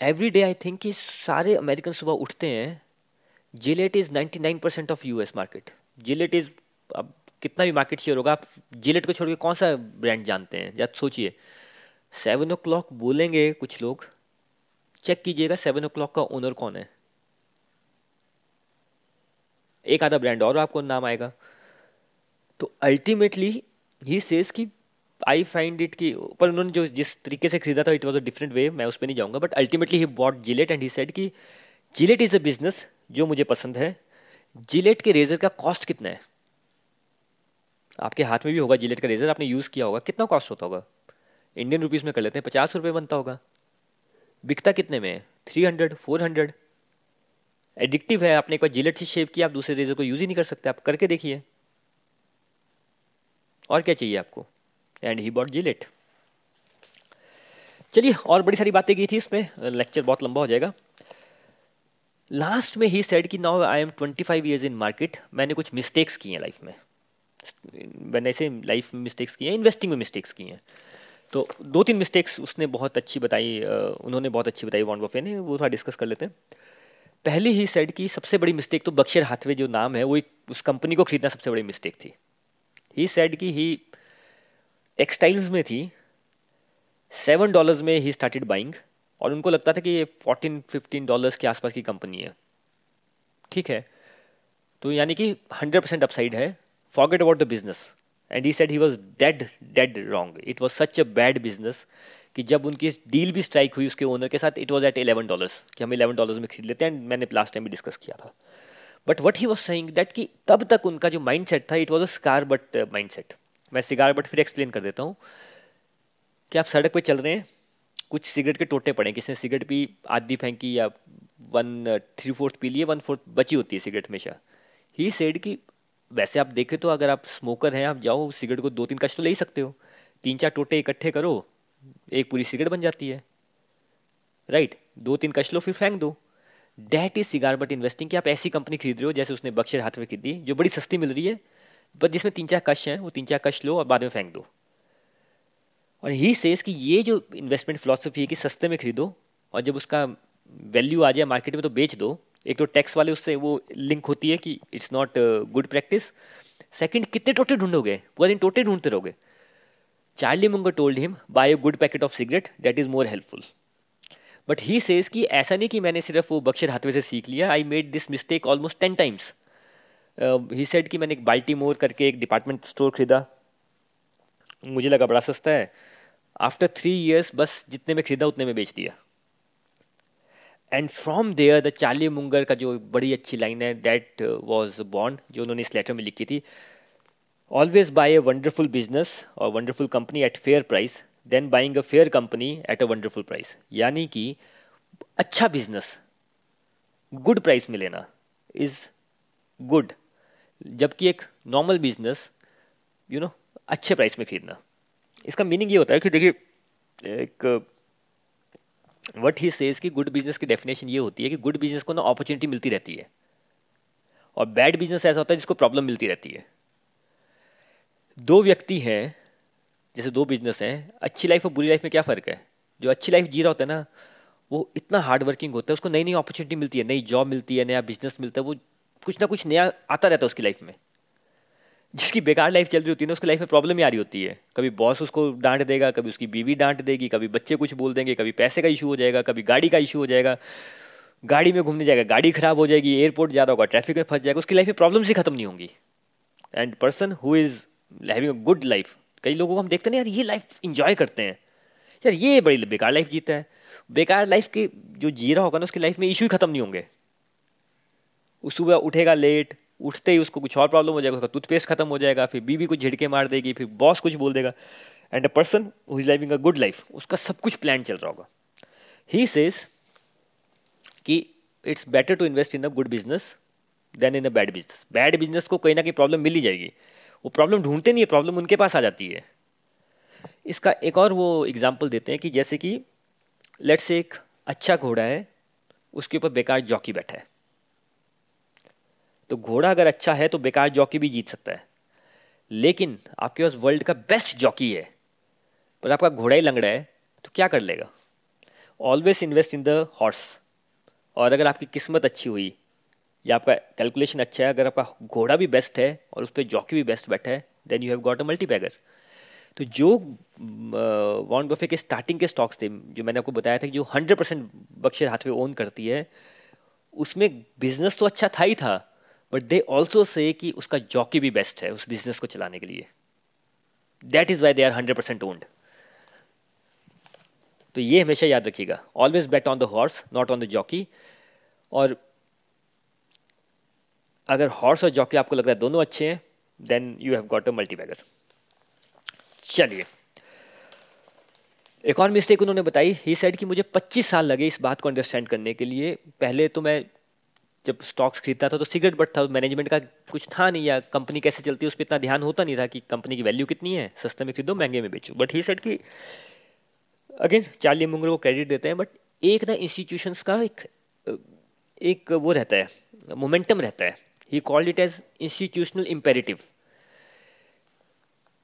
एवरी डे आई थिंक कि सारे अमेरिकन सुबह उठते हैं, Gillette is 99% of US market. Gillette is, अब कितना भी मार्केट शेयर होगा, आप जिलेट को छोड़ के कौन सा ब्रांड जानते हैं? या सोचिए 7 o'clock बोलेंगे कुछ लोग, चेक कीजिएगा 7 o'clock का ओनर कौन है. एक आधा ब्रांड और आपको नाम आएगा. तो अल्टीमेटली ही सेज कि आई फाइंड इट कि पर उन्होंने जो जिस तरीके से खरीदा था it was a different way, मैं उस पर नहीं जाऊँगा, but ultimately he bought Gillette and he said कि जिलेट इज़ अ बिजनेस जो मुझे पसंद है. जिलेट के रेजर का कॉस्ट कितना है? आपके हाथ में भी होगा जिलेट का रेजर, आपने यूज़ किया होगा, कितना कॉस्ट होता होगा? इंडियन रुपीज़ में कर लेते हैं, 50 रुपये बनता होगा. बिकता कितने में है? 300-400. एडिक्टिव है. आपने एक बार जिलेट से शेव किया, आप दूसरे रेजर को यूज़ ही नहीं कर सकते. आप करके देखिए, और क्या चाहिए आपको? And he bought Gillette. चलिए, और बड़ी सारी बातें की थी इसमें, लेक्चर बहुत लंबा हो जाएगा. लास्ट में ही सेड कि now I am 25 years in market. मैंने कुछ मिस्टेक्स की हैं लाइफ में. मैंने ऐसे लाइफ में मिस्टेक्स की हैं, इन्वेस्टिंग में मिस्टेक्स की हैं. तो 2-3 मिस्टेक्स उसने बहुत अच्छी बताई, वॉरेन बफेट ने, वो थोड़ा डिस्कस कर लेते हैं. पहले ही सेड की सबसे बड़ी मिस्टेक तो बर्कशायर हाथवे जो नाम है वो उस कंपनी को खरीदना सबसे बड़ी मिस्टेक थी. ही सेड कि ही टेक्सटाइल्स में थी, $7 में ही स्टार्टेड बाइंग, और उनको लगता था कि ये $14-15 के आसपास की कंपनी है. ठीक है, तो यानी कि 100% अपसाइड है. Forget about the business. And he said he was dead wrong. It was such a bad business कि जब उनकी डील भी स्ट्राइक हुई उसके ओनर के साथ, इट वाज एट $11 कि हम $11 में खरीद लेते हैं. मैंने लास्ट टाइम भी डिस्कस किया था. But what he was saying that कि तब तक उनका जो माइंड सेट था, it was a cigar butt mind set. मैं सिगार बट फिर एक्सप्लेन कर देता हूँ कि आप सड़क पर चल रहे हैं, कुछ सिगरेट के टोटे पड़े, किसने सिगरेट भी आधी फेंकी या 1 3/4 पी लिए, 1/4 बची होती है सिगरेट हमेशा. ही सेड कि वैसे आप देखें तो अगर आप स्मोकर हैं, आप जाओ सिगरेट को 2-3 कश तो ले ही सकते हो, 3-4 टोटे इकट्ठे करो, एक पूरी सिगरेट बन जाती है, राइट? 2-3 कश लो, फिर फेंक दो. That is cigar butt investing कि आप ऐसी कंपनी खरीद रहे हो जैसे उसने बर्कशायर हाथवे खरीदी, जो बड़ी सस्ती मिल रही है, बस जिसमें 3-4 कश हैं, वो 3-4 कश लो और बाद में फेंक दो. और ही सेज कि ये जो इन्वेस्टमेंट फिलॉसफी है कि सस्ते में खरीदो और जब उसका वैल्यू आ जाए मार्केट में तो बेच दो. एक तो टैक्स वाले उससे वो लिंक होती है कि it's not good practice. Second, कितने टोटे ढूंढोगे? पूरा दिन टोटे ढूंढते रहोगे. Charlie Munger told him buy a good packet of cigarette that is more helpful. But he says कि ऐसा नहीं कि मैंने सिर्फ वो बर्कशायर हाथवे से सीख लिया, I made this mistake almost 10 times. He said कि मैंने एक बाल्टीमोर करके एक डिपार्टमेंट स्टोर खरीदा, मुझे लगा बड़ा सस्ता है, आफ्टर 3 years बस जितने में खरीदा उतने में बेच दिया. And from there the Charlie Munger का जो बड़ी अच्छी लाइन है, दैट वॉज बॉन्ड, जो उन्होंने इस लेटर में लिखी थी, always buy a wonderful business और wonderful company at fair price then buying a fair company at a wonderful price. यानी कि अच्छा बिजनेस गुड प्राइस में लेना इज़ गुड, जबकि एक नॉर्मल बिजनेस यू नो अच्छे प्राइस में खरीदना. इसका मीनिंग ये होता है कि देखिए, एक व्हाट ही सेज कि गुड बिजनेस की डेफिनेशन ये होती है कि गुड बिजनेस को ना अपॉर्चुनिटी मिलती रहती है, और बैड बिजनेस ऐसा होता है जिसको प्रॉब्लम मिलती रहती है. दो व्यक्ति हैं, जैसे दो बिजनेस हैं, अच्छी लाइफ और बुरी लाइफ में क्या फ़र्क है? जो अच्छी लाइफ जी रहा होता है ना, वो इतना हार्ड वर्किंग होता है, उसको नई नई अपॉर्चुनिटी मिलती है, नई जॉब मिलती है, नया बिजनेस मिलता है, वो कुछ ना कुछ नया आता रहता है उसकी लाइफ में. जिसकी बेकार लाइफ चल रही होती है ना, उसकी लाइफ में प्रॉब्लम ही आ रही होती है. कभी बॉस उसको डांट देगा, कभी उसकी बीवी डांट देगी, कभी बच्चे कुछ बोल देंगे, कभी पैसे का इशू हो जाएगा, कभी गाड़ी का इशू हो जाएगा, गाड़ी में घूमने जाएगा गाड़ी ख़राब हो जाएगी, एयरपोर्ट जा रहा होगा ट्रैफिक में फंस जाएगा, उसकी लाइफ में प्रॉब्लम्स ही खत्म नहीं होंगी. And person who is having a good life, कई लोगों को हम देखते हैं यार ये लाइफ इन्जॉय करते हैं, यार ये बड़ी बेकार लाइफ जीता है. बेकार लाइफ के जो जी रहा होगा ना, उसकी लाइफ में इशू ही खत्म नहीं होंगे. सुबह उठेगा लेट, उठते ही उसको कुछ और प्रॉब्लम हो जाएगा, उसका टूथपेस्ट खत्म हो जाएगा, फिर बीवी को झिड़के मार देगी, फिर बॉस कुछ बोल देगा. And a person who is living a good life, उसका सब कुछ प्लान चल रहा होगा. ही सेज कि it's better to invest in a good business than in a bad business. Bad business को कहीं ना कहीं प्रॉब्लम मिल ही जाएगी, वो प्रॉब्लम ढूंढते नहीं है, प्रॉब्लम उनके पास आ जाती है। इसका एक और वो एग्जाम्पल देते हैं कि जैसे कि लेट्स से एक अच्छा घोड़ा है, उसके ऊपर बेकार जॉकी बैठा है, तो घोड़ा अगर अच्छा है तो बेकार जॉकी भी जीत सकता है। लेकिन आपके पास वर्ल्ड का बेस्ट जॉकी है पर आपका घोड़ा ही लंगड़ा है तो क्या कर लेगा। Always invest in the horse. और अगर आपकी किस्मत अच्छी हुई या आपका कैलकुलेशन अच्छा है, अगर आपका घोड़ा भी बेस्ट है और उस पर जॉकी भी बेस्ट बैठा है, then you have got a multibagger. तो जो वॉरेन बफे के स्टार्टिंग के स्टॉक्स थे जो मैंने आपको बताया था कि जो 100% बर्कशायर हाथवे ओन करती है, उसमें बिजनेस तो अच्छा था ही था, बट दे ऑल्सो से कि उसका जॉकी भी बेस्ट है उस बिजनेस को चलाने के लिए। That is why they are 100% owned. तो ये हमेशा याद रखिएगा, always bet on the horse not on the jockey. और अगर हॉर्स और जॉकी आपको लग रहा है दोनों अच्छे हैं, then you have got a multibagger. चलिए, एक और मिस्टेक उन्होंने बताई। ही सेड कि मुझे 25 साल लगे इस बात को अंडरस्टैंड करने के लिए। पहले तो मैं जब स्टॉक्स खरीदता था तो सिगरेट बट था, मैनेजमेंट का कुछ था नहीं या कंपनी कैसे चलती है उस पर इतना ध्यान होता नहीं था कि कंपनी की वैल्यू कितनी है, सस्ते में खरीदो महंगे में बेचो। बट ही सेड कि अगेन चार्ली मुंगर को क्रेडिट देते हैं, बट एक ना इंस्टीट्यूशंस का एक वो रहता है, मोमेंटम रहता है। He called it as institutional imperative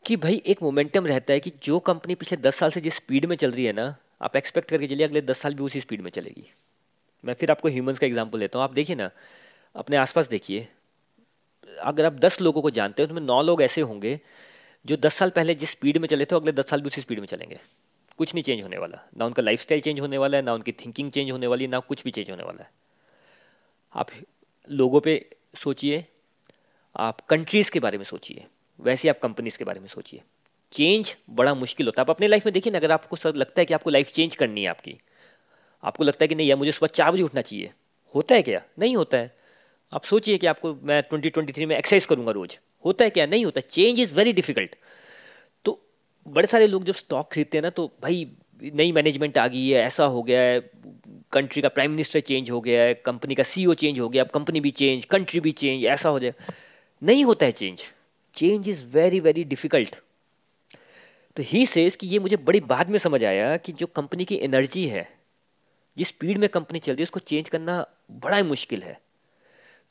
कि भाई एक मोमेंटम रहता है कि जो कंपनी पिछले 10 साल से जिस स्पीड में चल रही है ना, आप एक्सपेक्ट करके चलिए अगले 10 साल भी उसी स्पीड में चलेगी। मैं फिर आपको ह्यूमंस का एग्जांपल देता हूँ। आप देखिए ना, अपने आसपास देखिए, अगर आप 10 लोगों को जानते हो तो 9 लोग ऐसे होंगे जो 10 साल पहले जिस स्पीड में चले थे अगले 10 साल भी उसी स्पीड में चलेंगे। कुछ नहीं चेंज होने वाला, ना उनका लाइफस्टाइल चेंज होने वाला है, ना उनकी थिंकिंग चेंज होने वाली है, ना कुछ भी चेंज होने वाला है। आप लोगों पे सोचिए, आप कंट्रीज़ के बारे में सोचिए, वैसे ही आप कंपनीज़ के बारे में सोचिए। चेंज बड़ा मुश्किल होता है। आप अपने लाइफ में देखिए ना, अगर आपको लगता है कि आपको लाइफ चेंज करनी है, आपको लगता है कि नहीं यार मुझे सुबह 4 बजे उठना चाहिए, होता है क्या? नहीं होता है। आप सोचिए कि आपको मैं 2023 में एक्सरसाइज करूँगा रोज़, होता है क्या? नहीं होता। Change is very difficult. तो बड़े सारे लोग जब स्टॉक खरीदते हैं ना तो भाई नई मैनेजमेंट आ गई है, ऐसा हो गया है, कंट्री का प्राइम मिनिस्टर चेंज हो गया है, कंपनी का सीईओ चेंज हो गया, अब कंपनी भी चेंज, कंट्री भी चेंज, ऐसा हो जाए। नहीं होता है change. Change is very very difficult. तो ही सेज कि ये मुझे बड़ी बाद में समझ आया कि जो कंपनी की एनर्जी है, जिस स्पीड में कंपनी चल रही है, उसको चेंज करना बड़ा ही मुश्किल है।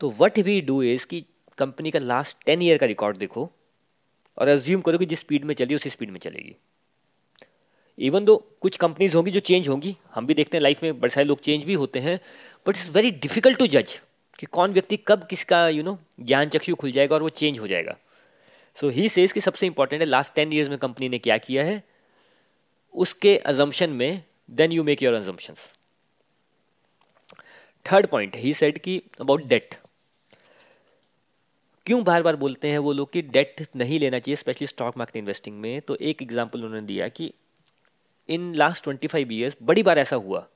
तो व्हाट वी डू इज़ कि कंपनी का लास्ट 10 ईयर का रिकॉर्ड देखो और अज्यूम करो कि जिस स्पीड में चल रही है उसी स्पीड में चलेगी। इवन दो कुछ कंपनीज होंगी जो चेंज होंगी, हम भी देखते हैं लाइफ में बड़े सारे लोग चेंज भी होते हैं, but it's very difficult to जज कि कौन व्यक्ति कब किसका ज्ञान चक्षु खुल जाएगा और वो चेंज हो जाएगा। सो ही सेज कि सबसे इंपॉर्टेंट है लास्ट 10 ईयर्स में कंपनी ने क्या किया है, उसके अजम्पशन में then you make your assumptions. Third point he said कि अबाउट डेट। क्यों बार बार बोलते हैं वो लोग कि डेट नहीं लेना चाहिए स्पेशली स्टॉक मार्केट इन्वेस्टिंग में? तो एक एग्जाम्पल उन्होंने दिया कि इन लास्ट 25 ईयर्स बड़ी बार ऐसा हुआ,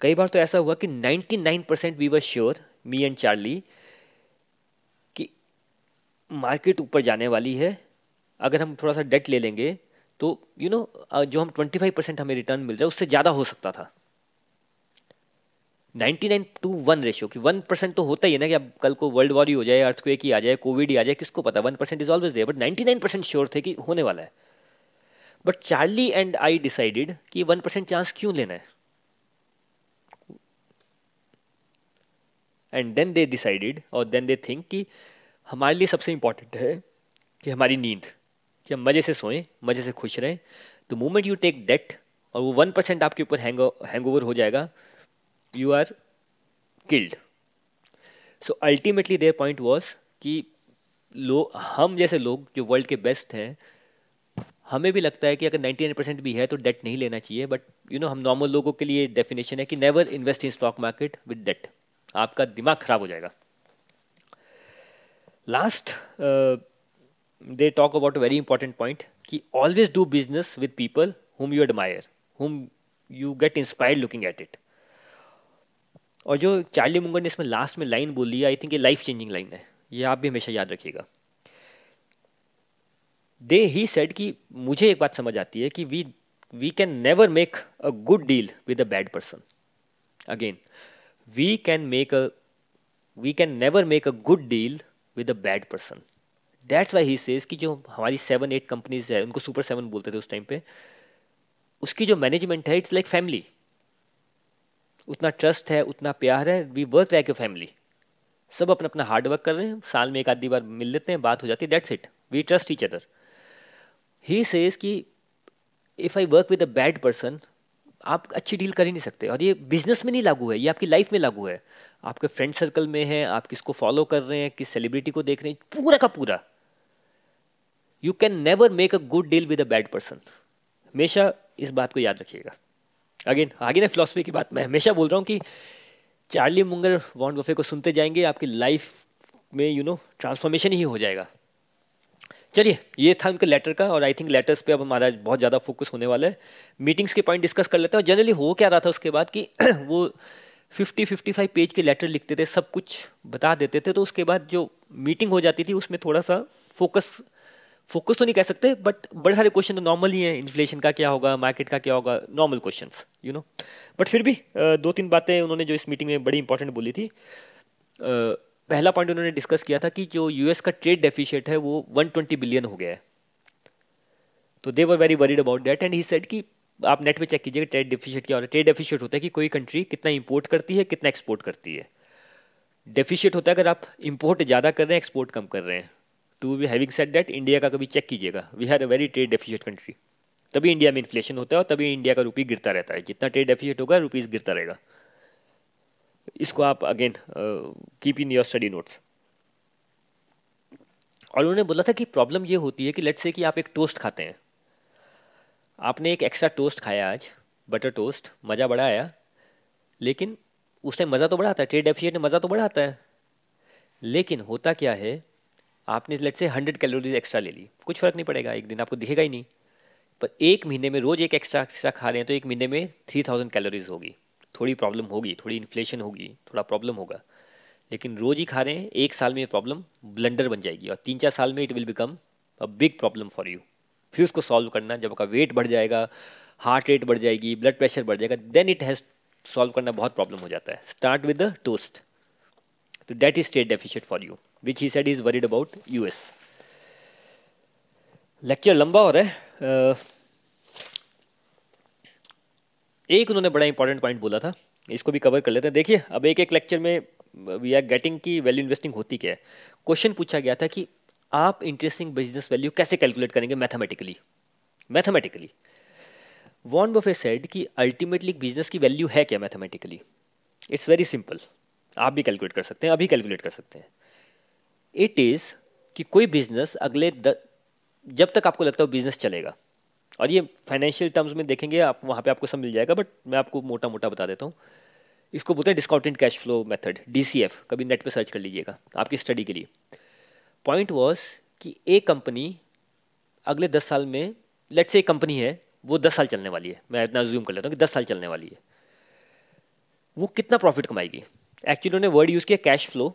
कई बार तो ऐसा हुआ कि 99% we were sure, me and Charlie, कि मार्केट ऊपर जाने वाली है, अगर हम थोड़ा सा डेट ले लेंगे तो जो हम 25% हमें रिटर्न मिल रहा है उससे ज़्यादा हो सकता था। 99:1 रेशियो कि 1% तो होता ही है ना कि अब कल को वर्ल्ड वॉर ही हो जाए, अर्थक्वेक ही आ जाए, कोविड ही आ जाए, किसको पता। 1% is always there, but 99% sure थे कि होने वाला है। But Charlie and I decided कि 1% चांस क्यों लेना है, एंड देन दे डिसाइडेड और देन दे थिंक कि हमारे लिए सबसे इंपॉर्टेंट है कि हमारी नींद, कि हम मज़े से सोएं, मज़े से खुश रहें। The moment you take debt और वो 1% आपके ऊपर हैंगओवर हो जाएगा, you are killed. So ultimately their point was कि हम जैसे लोग जो वर्ल्ड के बेस्ट हैं, हमें भी लगता है कि अगर 99% भी है तो डेट नहीं लेना चाहिए। बट हम नॉर्मल लोगों के लिए डेफिनेशन है कि never invest in stock market with debt, आपका दिमाग खराब हो जाएगा। Last they talk about a very important point कि always do business with people whom you admire, whom you get inspired looking at it. और जो चार्ली मुंगर ने इसमें लास्ट में लाइन बोली, आई थिंक ये लाइफ चेंजिंग लाइन है, ये आप भी हमेशा याद रखिएगा। दे ही सेड कि मुझे एक बात समझ आती है कि we can never make a good deal with a bad person. Again, we can never make a good deal with a bad person. That's why he says कि जो हमारी 7-8 कंपनीज है, उनको Super 7 बोलते थे उस टाइम पे, उसकी जो मैनेजमेंट है इट्स लाइक फैमिली, उतना ट्रस्ट है, उतना प्यार है, we work like a family, सब अपना अपना हार्ड वर्क कर रहे हैं, साल में एक आधी बार मिल लेते हैं, बात हो जाती है, that's it, we trust each other. He says कि if I work with a bad person आप अच्छी डील कर ही नहीं सकते, और ये बिजनेस में नहीं लागू है, ये आपकी लाइफ में लागू है, आपके फ्रेंड सर्कल में है, आप किसको फॉलो कर रहे हैं, किस सेलिब्रिटी को देख रहे हैं, पूरा का पूरा। You can never make a good deal with a bad person, हमेशा इस बात को याद रखिएगा। अगेन आगे ना फिलॉसफी की बात मैं हमेशा बोल रहा हूँ कि चार्ली मुंगर, वॉरेन बफे को सुनते जाएंगे आपकी लाइफ में ट्रांसफॉर्मेशन ही हो जाएगा। चलिए ये था उनके लेटर का, और आई थिंक लेटर्स पे अब हमारा बहुत ज़्यादा फोकस होने वाला है। मीटिंग्स के पॉइंट डिस्कस कर लेते हैं, और जनरली हो क्या रहा था उसके बाद कि वो 50-55 पेज के लेटर लिखते थे, सब कुछ बता देते थे, तो उसके बाद जो मीटिंग हो जाती थी उसमें थोड़ा सा फोकस तो नहीं कह सकते, बट बड़े सारे क्वेश्चन तो नॉर्मल ही हैं, इन्फ्लेशन का क्या होगा, मार्केट का क्या होगा, नॉर्मल क्वेश्चंस बट फिर भी 2-3 बातें उन्होंने जो इस मीटिंग में बड़ी इंपॉर्टेंट बोली थी। पहला पॉइंट उन्होंने डिस्कस किया था कि जो यूएस का ट्रेड डेफिशिएट है वो 120 बिलियन हो गया है, तो they were very worried about that, and he said कि आप नेट पे चेक कीजिएगा ट्रेड डेफिशिएट क्या हो रहा है। ट्रेड डेफिशिएट होता है कि कोई कंट्री कितना इंपोर्ट करती है, कितना एक्सपोर्ट करती है। डेफिशिएट होता है अगर आप इंपोर्ट ज़्यादा कर रहे हैं, एक्सपोर्ट कम कर रहे हैं। To be having said that, India का कभी चेक कीजिएगा, we are a very trade deficit country, तभी इंडिया में इन्फ्लेशन होता है और तभी इंडिया का रुपये गिरता रहता है। जितना ट्रेड डेफिशिएट होगा रुपीज़ गिरता रहेगा। इसको आप again keep in your study notes. और उन्होंने बोला था कि प्रॉब्लम ये होती है कि लेट्स से कि आप एक टोस्ट खाते हैं, आपने एक एक्स्ट्रा टोस्ट खाया आज, बटर टोस्ट, मज़ा बड़ा आया, लेकिन उस टाइम मज़ा तो बड़ा आता है, ट्रेड डेफिसिट में मज़ा तो बड़ा आता है, लेकिन होता क्या है आपने लेट्स से 100 कैलोरीज एक्स्ट्रा ले ली, कुछ फ़र्क नहीं पड़ेगा, एक दिन आपको दिखेगा ही नहीं, पर एक महीने में रोज़ एक एक्स्ट्रा खा रहे हैं तो एक महीने में 3000 कैलोरीज होगी, थोड़ी प्रॉब्लम होगी, थोड़ी इन्फ्लेशन होगी, थोड़ा प्रॉब्लम होगा, लेकिन रोज ही खा रहे हैं, एक साल में ये प्रॉब्लम ब्लंडर बन जाएगी और 3-4 साल में it will become a big problem for you. फिर उसको सॉल्व करना, जब आपका वेट बढ़ जाएगा, हार्ट रेट बढ़ जाएगी, ब्लड प्रेशर बढ़ जाएगा, देन इट हैज़ सॉल्व करना बहुत प्रॉब्लम हो जाता है। स्टार्ट विद द टोस्ट, तो that is state deficit for you, which he said is worried about US. Lecture लंबा हो रहा है। एक उन्होंने बड़ा इंपॉर्टेंट पॉइंट बोला था, इसको भी कवर कर लेते हैं। देखिए अब एक लेक्चर में वी आर गेटिंग की वैल्यू इन्वेस्टिंग होती क्या है। क्वेश्चन पूछा गया था कि आप इंटरेस्टिंग बिजनेस वैल्यू कैसे कैलकुलेट करेंगे मैथमेटिकली। वॉरेन बफेट सेड कि अल्टीमेटली बिजनेस की वैल्यू है क्या मैथमेटिकली, इट्स वेरी सिंपल, आप भी कैलकुलेट कर सकते हैं, अभी कैलकुलेट कर सकते हैं। इट इज़ कि कोई बिजनेस जब तक आपको लगता हो बिजनेस चलेगा, और ये फाइनेंशियल टर्म्स में देखेंगे आप, वहाँ पे आपको सब मिल जाएगा, बट मैं आपको मोटा मोटा बता देता हूँ। इसको बोलते हैं discounted cash flow method, DCF, कभी नेट पे सर्च कर लीजिएगा आपकी स्टडी के लिए। पॉइंट वाज कि एक कंपनी अगले 10 साल में, लेट्स से एक कंपनी है वो 10 साल चलने वाली है, मैं इतना अज्यूम कर लेता हूँ कि 10 साल चलने वाली है, वो कितना प्रॉफिट कमाएगी। एक्चुअली उन्होंने वर्ड यूज़ किया कैश फ्लो,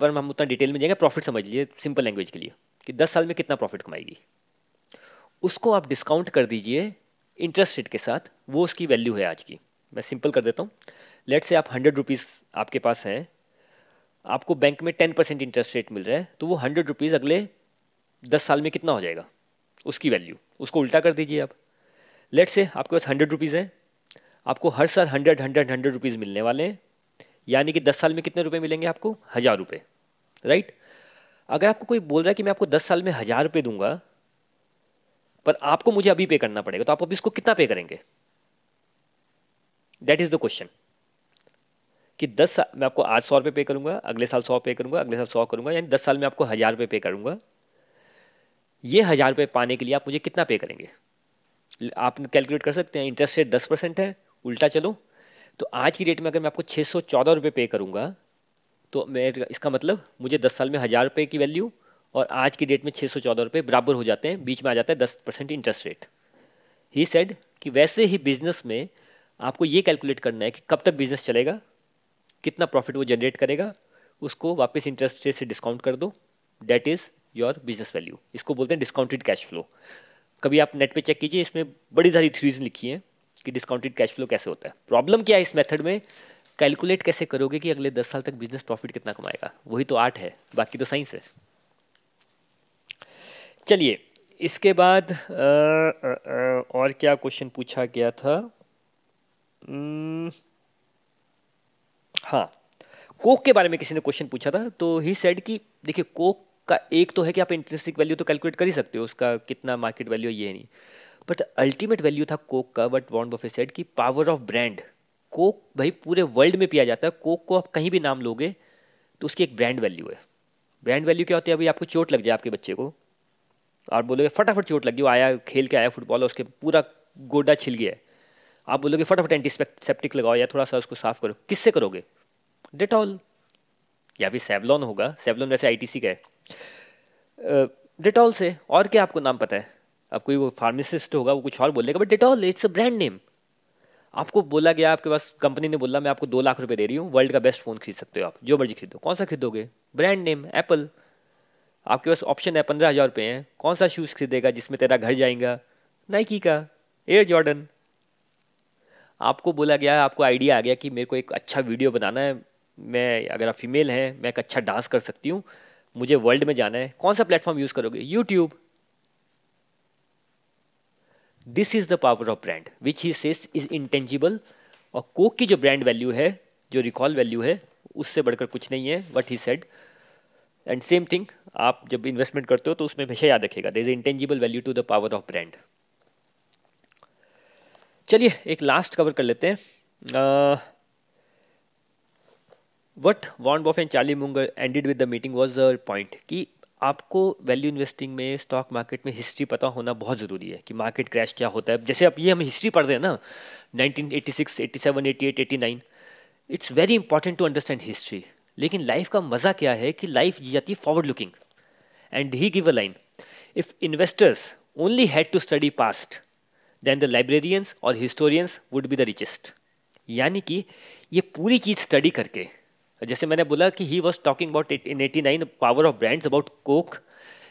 पर हम उतना डिटेल में जाएंगे, प्रॉफिट समझ लीजिए सिंपल लैंग्वेज के लिए कि 10 साल में कितना प्रॉफिट कमाएगी। उसको आप डिस्काउंट कर दीजिए इंटरेस्ट रेट के साथ, वो उसकी वैल्यू है आज की। मैं सिंपल कर देता हूँ, लेट्स से आप 100 रुपीज़ आपके पास हैं, आपको बैंक में 10% इंटरेस्ट रेट मिल रहा है, तो वो 100 रुपीज़ अगले 10 साल में कितना हो जाएगा उसकी वैल्यू, उसको उल्टा कर दीजिए आप। लेट्स से आपके पास 100 रुपीज़ हैं, आपको हर साल 100 रुपीज़ मिलने वाले हैं, यानी कि 10 साल में कितने रुपये मिलेंगे आपको, 1000 रुपये, राइट। अगर आपको कोई बोल रहा है कि मैं आपको 10 साल में 1000 रुपये दूंगा पर आपको मुझे अभी पे करना पड़ेगा, तो आप अभी इसको कितना पे करेंगे, दैट इज द क्वेश्चन। कि 10 साल मैं आपको आज 100 रुपये पे करूंगा, अगले साल 100 पे करूंगा, अगले साल 100 करूंगा, यानी 10 साल में आपको 1000 रुपये पे करूंगा। ये 1000 रुपये पाने के लिए आप मुझे कितना पे करेंगे, आप कैलकुलेट कर सकते हैं। इंटरेस्ट रेट 10% है, उल्टा चलो तो आज की रेट में अगर मैं आपको 614 रुपये पे करूँगा, तो मैं इसका मतलब मुझे 10 साल में 1000 रुपये की वैल्यू और आज की डेट में 614 रुपये बराबर हो जाते हैं, बीच में आ जाता है 10% इंटरेस्ट रेट। ही सेड कि वैसे ही बिजनेस में आपको ये कैलकुलेट करना है कि कब तक बिजनेस चलेगा, कितना प्रॉफिट वो जनरेट करेगा, उसको वापस इंटरेस्ट रेट से डिस्काउंट कर दो, that is your business value. इसको बोलते हैं डिस्काउंटेड कैश फ्लो, कभी आप नेट पे चेक कीजिए, इसमें बड़ी सारी थ्योरीज लिखी हैं कि डिस्काउंटेड कैश फ्लो कैसे होता है। प्रॉब्लम क्या है इस मेथड में, कैलकुलेट कैसे करोगे कि अगले 10 साल तक बिजनेस प्रॉफिट कितना कमाएगा, वही तो आर्ट है, बाकी तो साइंस है। चलिए इसके बाद और क्या क्वेश्चन पूछा गया था। हाँ, कोक के बारे में किसी ने क्वेश्चन पूछा था, तो ही सेड कि देखिए कोक का एक तो है कि आप इंट्रिंसिक वैल्यू तो कैलकुलेट कर ही सकते हो उसका कितना मार्केट वैल्यू ये नहीं, बट अल्टीमेट वैल्यू था कोक का। बट वॉरेन बफेट सेड कि पावर ऑफ ब्रांड, कोक भाई पूरे वर्ल्ड में पिया जाता है, कोक को आप कहीं भी नाम लोगे तो उसकी एक ब्रांड वैल्यू है। ब्रांड वैल्यू क्या होती है? अभी आपको चोट लग जाए आपके बच्चे को और बोलोगे फटाफट चोट लगी, वो आया खेल के आया फुटबॉल और उसके पूरा गोडा छिल गया है, आप बोलोगे फटाफट एंटीसेप्टिक लगाओ या थोड़ा सा उसको साफ करो, किससे करोगे? डेटॉल या फिर सेवलॉन होगा, सेवलॉन वैसे आईटीसी का है, डेटॉल से। और क्या आपको नाम पता है? अब कोई वो फार्मासिस्ट होगा वो कुछ और बोलेगा, but Dettol it's a brand name. आपको बोला गया, आपके पास कंपनी ने बोला मैं आपको 2 लाख रुपए दे रही हूँ, वर्ल्ड का बेस्ट फ़ोन खरीद सकते हो आप, जो मर्जी खरीदो, कौन सा खरीदोगे? Brand name Apple. आपके पास ऑप्शन है 15,000 रुपये हैं, कौन सा शूज़ खरीदेगा जिसमें तेरा घर जाएगा? नाइकी का एयर जॉर्डन। आपको बोला गया, आपको आइडिया आ गया कि मेरे को एक अच्छा वीडियो बनाना है, मैं अगर आप फीमेल हैं मैं एक अच्छा डांस कर सकती हूँ, मुझे वर्ल्ड में जाना है, कौन सा प्लेटफॉर्म यूज़ करोगे? YouTube. This is the power of brand which he says is intangible. और कोक की जो ब्रांड वैल्यू है, जो रिकॉल वैल्यू है, उससे बढ़कर कुछ नहीं है, what he said. And same thing, आप जब इन्वेस्टमेंट करते हो तो उसमें हमेशा याद रखेगा there is intangible value to the power of brand. चलिए एक लास्ट कवर कर लेते हैं। What Warren Buffett and Charlie Munger ended with the meeting was the point कि आपको वैल्यू इन्वेस्टिंग में, स्टॉक मार्केट में हिस्ट्री पता होना बहुत ज़रूरी है कि मार्केट क्रैश क्या होता है। जैसे आप ये हम हिस्ट्री पढ़ रहे हैं ना 1986, 87, 88, 89, it's very important to understand history. लेकिन लाइफ का मज़ा क्या है कि लाइफ जी जाती है forward looking. And he give a line, if investors only had to study past then the librarians और historians would be the richest. यानी कि ये पूरी चीज़ स्टडी करके, जैसे मैंने बोला कि he was talking about in 89 power of brands about Coke,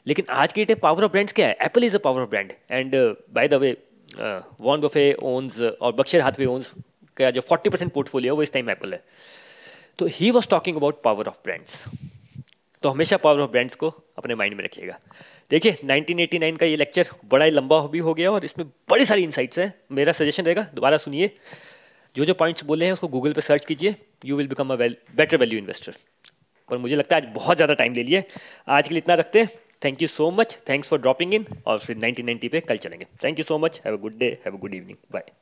लेकिन आज की डेट पावर ऑफ ब्रांड्स क्या है? Apple is a power of brand. And by the way Warren Buffett owns और बर्कशायर हाथवे ओन्स का जो 40% पोर्टफोलियो वो इस टाइम एप्पल है। तो he was talking about power of brands, तो हमेशा पावर ऑफ ब्रांड्स को अपने माइंड में रखिएगा। देखिए 1989 का ये लेक्चर बड़ा ही लंबा भी हो गया और इसमें बड़ी सारी इंसाइट्स हैं। मेरा सजेशन रहेगा दोबारा सुनिए, जो जो पॉइंट्स बोले हैं उसको गूगल पे सर्च कीजिए, you will become a better value investor. पर मुझे लगता है आज बहुत ज़्यादा टाइम ले लिए, आज के लिए इतना रखते हैं। Thank you so much, thanks for dropping in, और फिर 1990 पे कल चलेंगे। Thank you so much, have a good day, have a good evening, bye.